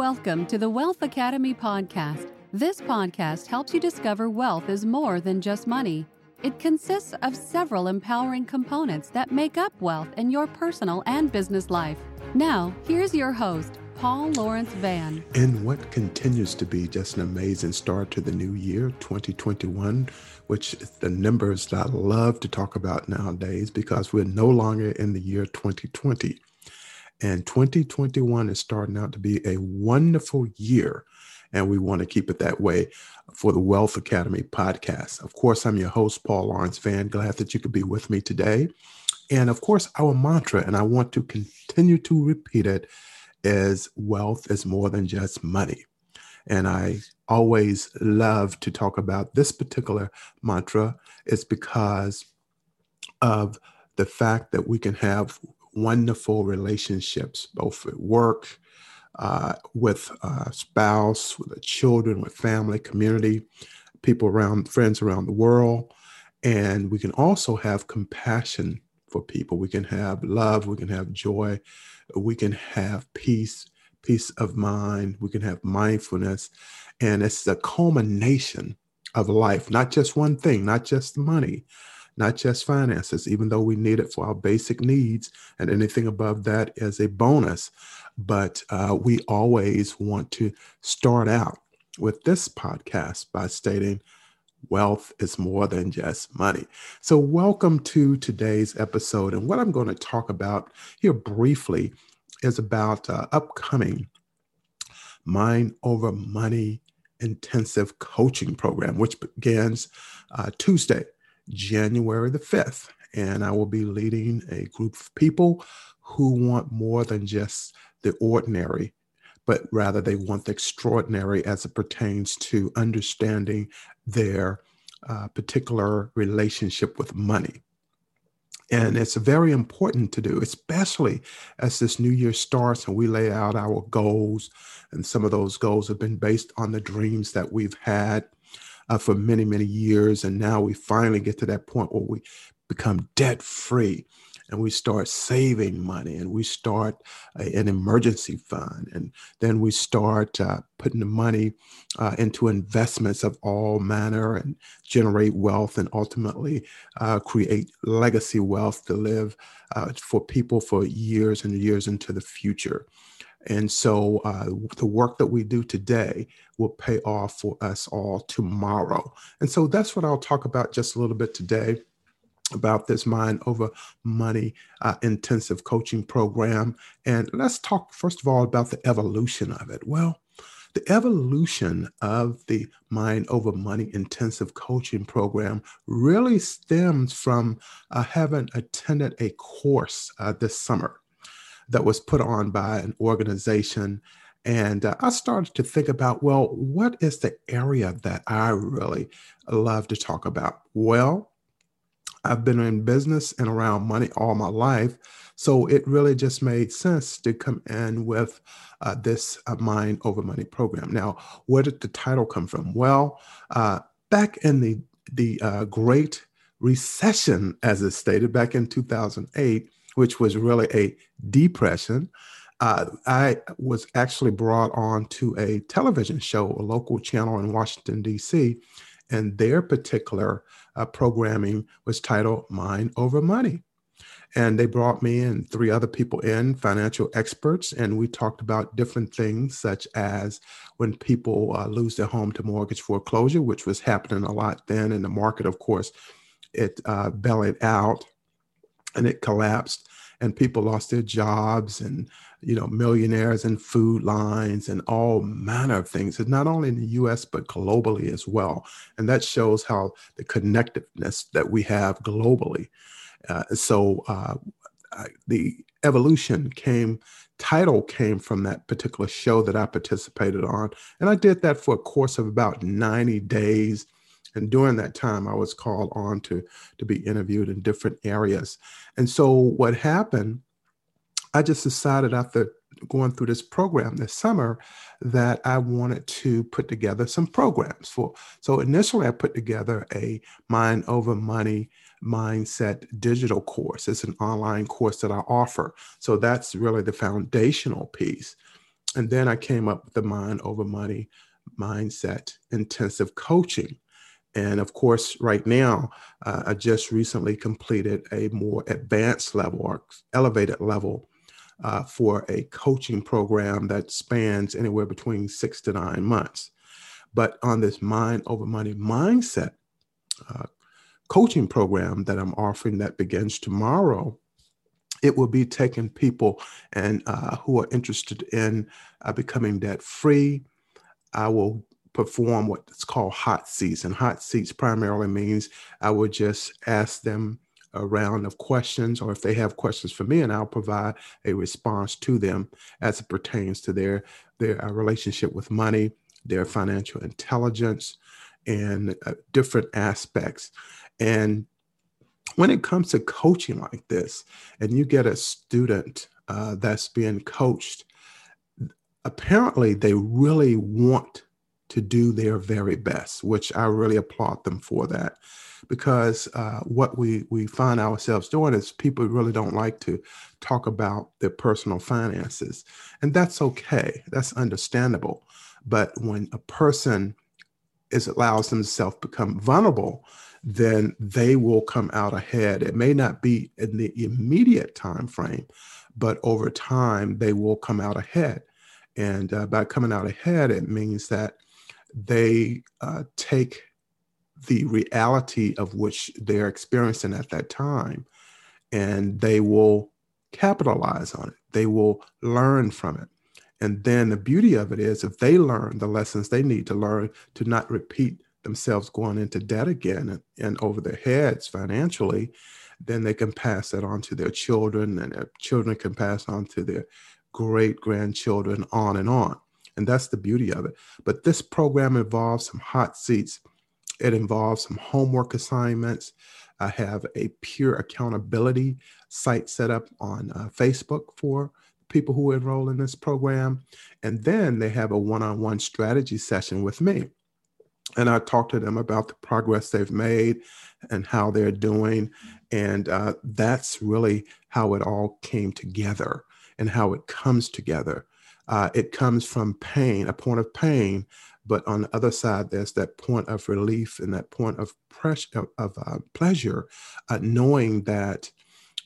Welcome to the Wealth Academy podcast. This podcast helps you discover wealth is more than just money. It consists of several empowering components that make up wealth in your personal and business life. Now, here's your host, Paul Lawrence Vann. And what continues to be just an amazing start to the new year, 2021, which is the numbers that I love to talk about nowadays because we're no longer in the year 2020. And 2021 is starting out to be a wonderful year, and we want to keep it that way for the Wealth Academy podcast. Of course, I'm your host, Paul Lawrence Vann. Glad that you could be with me today. And of course, our mantra, and I want to continue to repeat it, is wealth is more than just money. And I always love to talk about this particular mantra. It's because of the fact that we can have wonderful relationships, both at work, with a spouse, with the children, with family, community, people around, friends around the world. And we can also have compassion for people. We can have love. We can have joy. We can have peace of mind. We can have mindfulness. And it's the culmination of life, not just one thing, not just money, not just finances, even though we need it for our basic needs, and anything above that is a bonus. But we always want to start out with this podcast by stating wealth is more than just money. So welcome to today's episode. And what I'm going to talk about here briefly is about upcoming Mind Over Money intensive coaching program, which begins Tuesday, January the 5th, and I will be leading a group of people who want more than just the ordinary, but rather they want the extraordinary as it pertains to understanding their particular relationship with money. And it's very important to do, especially as this new year starts and we lay out our goals. And some of those goals have been based on the dreams that we've had for many, many years. And now we finally get to that point where we become debt free and we start saving money and we start an emergency fund. And then we start putting the money into investments of all manner and generate wealth and ultimately create legacy wealth to live for people for years and years into the future. And so the work that we do today will pay off for us all tomorrow. And so that's what I'll talk about just a little bit today about this Mind Over Money intensive coaching program. And let's talk, first of all, about the evolution of it. Well, the evolution of the Mind Over Money intensive coaching program really stems from having attended a course this summer that was put on by an organization. And I started to think about, well, what is the area that I really love to talk about? Well, I've been in business and around money all my life. So it really just made sense to come in with this Mind Over Money program. Now, where did the title come from? Well, back in the Great Recession, as it's stated, back in 2008, which was really a depression, I was actually brought on to a television show, a local channel in Washington, D.C., and their particular programming was titled Mind Over Money. And they brought me and three other people in, financial experts, and we talked about different things such as when people lose their home to mortgage foreclosure, which was happening a lot then in the market. Of course, it bellied out and it collapsed, and people lost their jobs, and, you know, millionaires and food lines and all manner of things. And not only in the U.S., but globally as well. And that shows how the connectedness that we have globally. The evolution title came from that particular show that I participated on. And I did that for a course of about 90 days. And during that time, I was called on to be interviewed in different areas. And so what happened, I just decided after going through this program this summer that I wanted to put together some programs for. So initially, I put together a Mind Over Money Mindset digital course. It's an online course that I offer. So that's really the foundational piece. And then I came up with the Mind Over Money mindset intensive coaching. And of course, right now, I just recently completed a more advanced level or elevated level for a coaching program that spans anywhere between 6 to 9 months. But on this Mind Over Money mindset coaching program that I'm offering that begins tomorrow, it will be taking people and who are interested in becoming debt-free. I will perform what's called hot seats. And hot seats primarily means I will just ask them a round of questions, or if they have questions for me, and I'll provide a response to them as it pertains to their relationship with money, their financial intelligence, and different aspects. And when it comes to coaching like this, and you get a student that's being coached, apparently they really want to do their very best, which I really applaud them for that, because what we find ourselves doing is people really don't like to talk about their personal finances. And that's okay. That's understandable. But when a person allows themselves to become vulnerable, then they will come out ahead. It may not be in the immediate time frame, but over time, they will come out ahead. And by coming out ahead, it means that they take the reality of which they're experiencing at that time, and they will capitalize on it. They will learn from it. And then the beauty of it is if they learn the lessons they need to learn to not repeat themselves going into debt again and over their heads financially, then they can pass that on to their children, and their children can pass on to their great-grandchildren, on and on. And that's the beauty of it. But this program involves some hot seats. It involves some homework assignments. I have a peer accountability site set up on Facebook for people who enroll in this program. And then they have a one-on-one strategy session with me. And I talk to them about the progress they've made and how they're doing. And that's really how it all came together and how it comes together. It comes from pain, a point of pain, but on the other side, there's that point of relief and that point of pleasure, knowing that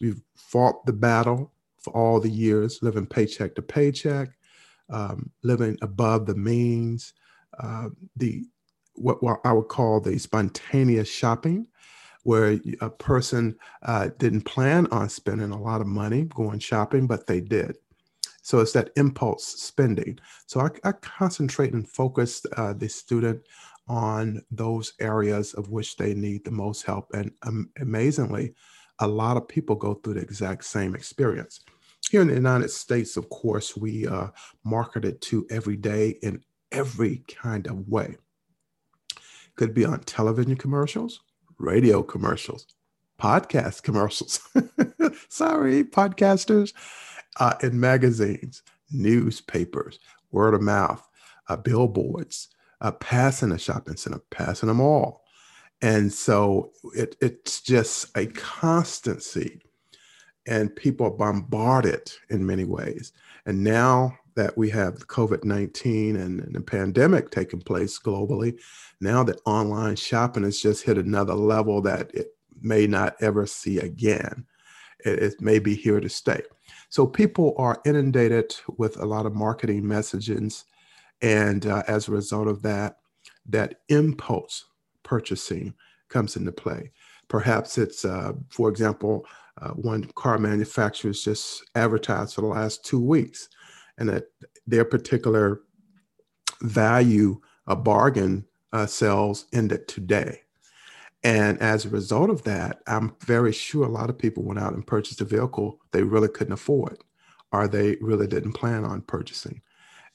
we've fought the battle for all the years, living paycheck to paycheck, living above the means, what I would call the spontaneous shopping, where a person didn't plan on spending a lot of money going shopping, but they did. So it's that impulse spending. So I concentrate and focus the student on those areas of which they need the most help. And amazingly, a lot of people go through the exact same experience. Here in the United States, of course, we market it to every day in every kind of way. Could be on television commercials, radio commercials, podcast commercials, sorry, podcasters, in magazines, newspapers, word of mouth, billboards, passing a shopping center, passing them all. And so it's just a constancy, and people are bombarded in many ways. And now that we have COVID-19 and the pandemic taking place globally, now that online shopping has just hit another level that it may not ever see again. It may be here to stay. So people are inundated with a lot of marketing messages. And as a result of that, that impulse purchasing comes into play. Perhaps it's, for example, one car manufacturer's just advertised for the last 2 weeks, and that their particular value, a bargain, sales ended today. And as a result of that, I'm very sure a lot of people went out and purchased a vehicle they really couldn't afford, or they really didn't plan on purchasing.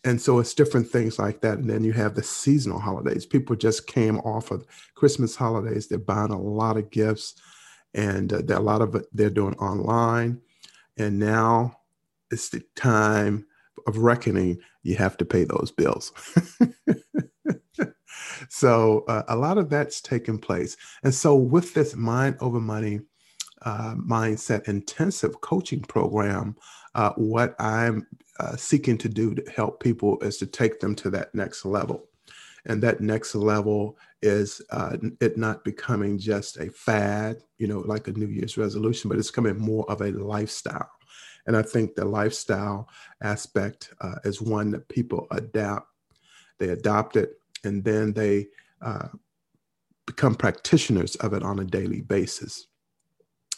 And so it's different things like that. And then you have the seasonal holidays. People just came off of Christmas holidays. They're buying a lot of gifts, and a lot of it they're doing online. And now it's the time of reckoning. You have to pay those bills. So a lot of that's taking place. And so with this Mind Over Money mindset intensive coaching program, what I'm seeking to do to help people is to take them to that next level. And that next level is it not becoming just a fad, you know, like a New Year's resolution, but it's becoming more of a lifestyle. And I think the lifestyle aspect is one that people adapt. They adopt it, and then they become practitioners of it on a daily basis.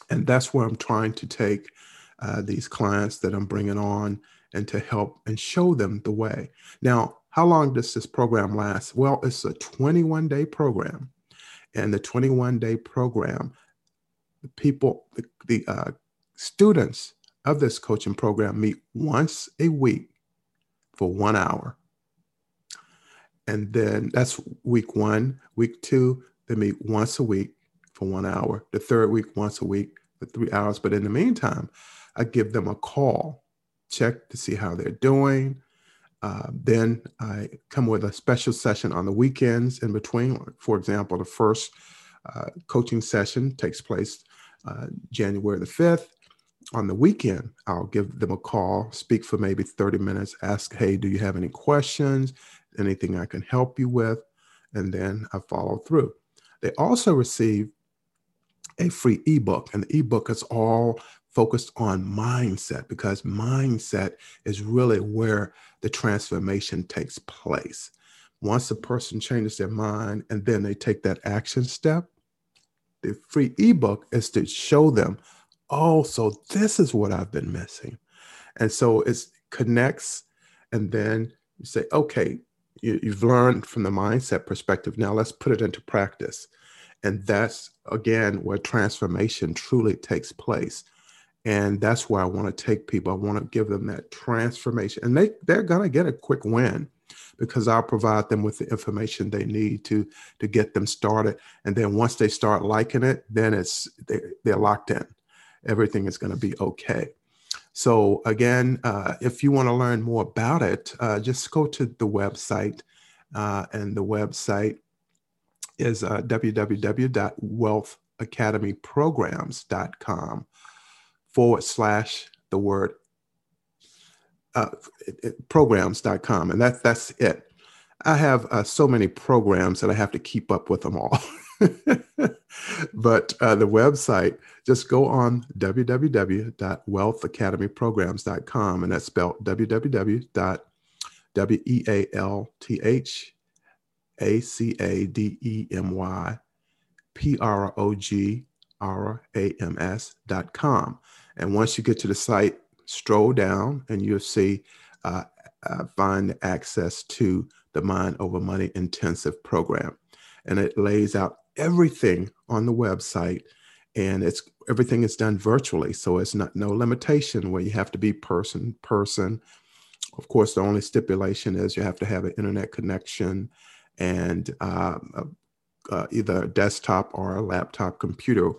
And that's where I'm trying to take these clients that I'm bringing on and to help and show them the way. Now, how long does this program last? Well, it's a 21-day program. And the 21-day program, the people, the students of this coaching program meet once a week for 1 hour. And then that's week one. Week two, they meet once a week for 1 hour. The third week, once a week for 3 hours. But in the meantime, I give them a call, check to see how they're doing. Then I come with a special session on the weekends in between. For example, the first coaching session takes place January the 5th. On the weekend, I'll give them a call, speak for maybe 30 minutes, ask, hey, do you have any questions, anything I can help you with? And then I follow through. They also receive a free ebook, and the ebook is all focused on mindset, because mindset is really where the transformation takes place. Once a person changes their mind and then they take that action step, the free ebook is to show them, oh, so this is what I've been missing. And so it connects, and then you say, okay, you've learned from the mindset perspective. Now let's put it into practice. And that's, again, where transformation truly takes place. And that's where I want to take people. I want to give them that transformation. And they're going to get a quick win, because I'll provide them with the information they need to get them started. And then once they start liking it, then they're locked in. Everything is going to be okay. So again, if you want to learn more about it, just go to the website. And the website is www.wealthacademyprograms.com. /the word programs.com. And that's it. I have so many programs that I have to keep up with them all. But the website, just go on www.wealthacademyprograms.com, and that's spelled www.wealthacademyprograms.com. And once you get to the site, stroll down and you'll see, find access to the Mind Over Money Intensive Program. And it lays out everything on the website, and everything is done virtually. So it's no limitation where you have to be person. Of course, the only stipulation is you have to have an internet connection and either a desktop or a laptop computer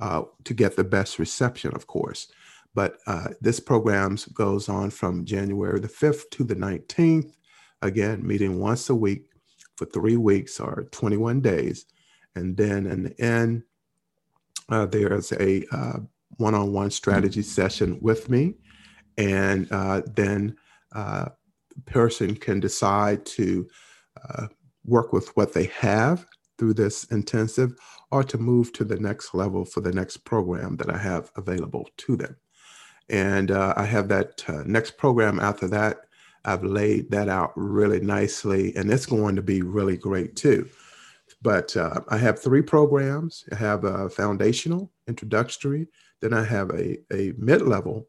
to get the best reception, of course. But this program goes on from January the 5th to the 19th, again, meeting once a week for 3 weeks or 21 days. And then in the end, there is a one-on-one strategy session with me. And then the person can decide to work with what they have through this intensive, or to move to the next level for the next program that I have available to them. And I have that next program after that. I've laid that out really nicely, and it's going to be really great too. But I have three programs. I have a foundational, introductory, then I have a mid-level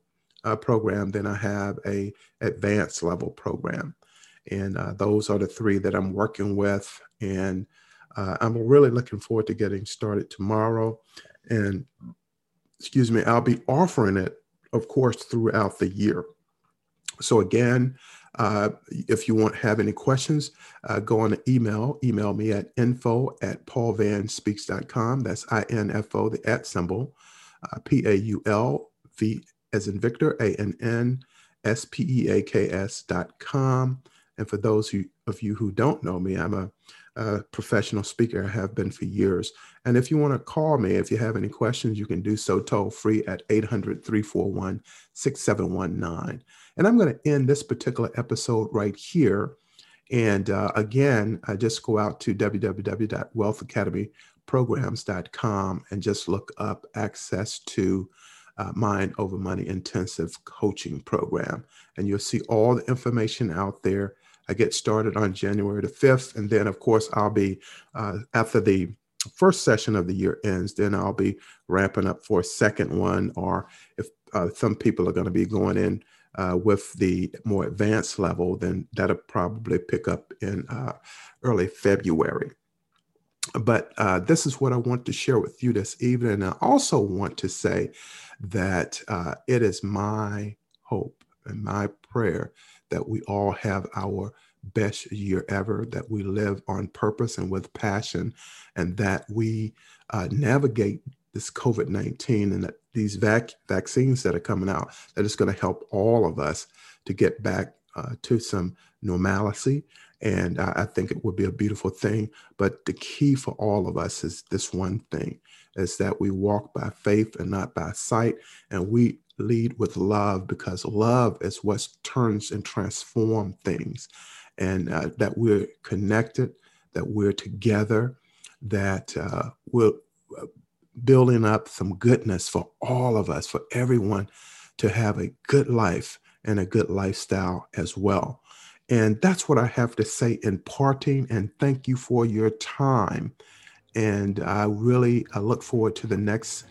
program, then I have a advanced level program. And those are the three that I'm working with. And I'm really looking forward to getting started tomorrow. And excuse me, I'll be offering it, of course, throughout the year. So again, if you have any questions, go on to email me at info@paulvanspeaks.com. That's INFO, the @ symbol, PAULV as in Victor, ANNSPEAKS.com. And for those of you who don't know me, I'm a professional speaker. I have been for years. And if you want to call me, if you have any questions, you can do so toll free at 800-341-6719. And I'm going to end this particular episode right here. And again, I just go out to www.wealthacademyprograms.com and just look up access to Mind Over Money Intensive Coaching Program. And you'll see all the information out there. I get started on January the 5th. And then, of course, I'll be, after the first session of the year ends, then I'll be ramping up for a second one. Or if some people are going to be going in with the more advanced level, then that'll probably pick up in early February. But this is what I want to share with you this evening. And I also want to say that it is my hope and my prayer that we all have our best year ever, that we live on purpose and with passion, and that we navigate this COVID-19 and that these vaccines that are coming out, that it's going to help all of us to get back to some normalcy. And I think it would be a beautiful thing. But the key for all of us is this one thing, is that we walk by faith and not by sight. And we lead with love, because love is what turns and transforms things. And that we're connected, that we're together, that we're building up some goodness for all of us, for everyone to have a good life and a good lifestyle as well. And that's what I have to say in parting, and thank you for your time. And I look forward to the next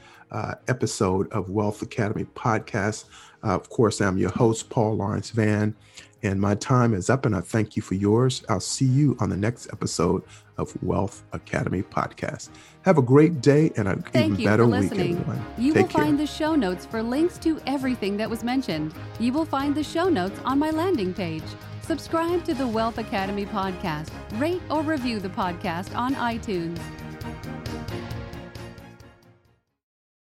episode of Wealth Academy Podcast. Of course, I'm your host, Paul Lawrence Vann, and my time is up, and I thank you for yours. I'll see you on the next episode of Wealth Academy Podcast. Have a great day and an even better week, everyone. You will find the show notes for links to everything that was mentioned. You will find the show notes on my landing page. Subscribe to the Wealth Academy Podcast. Rate or review the podcast on iTunes.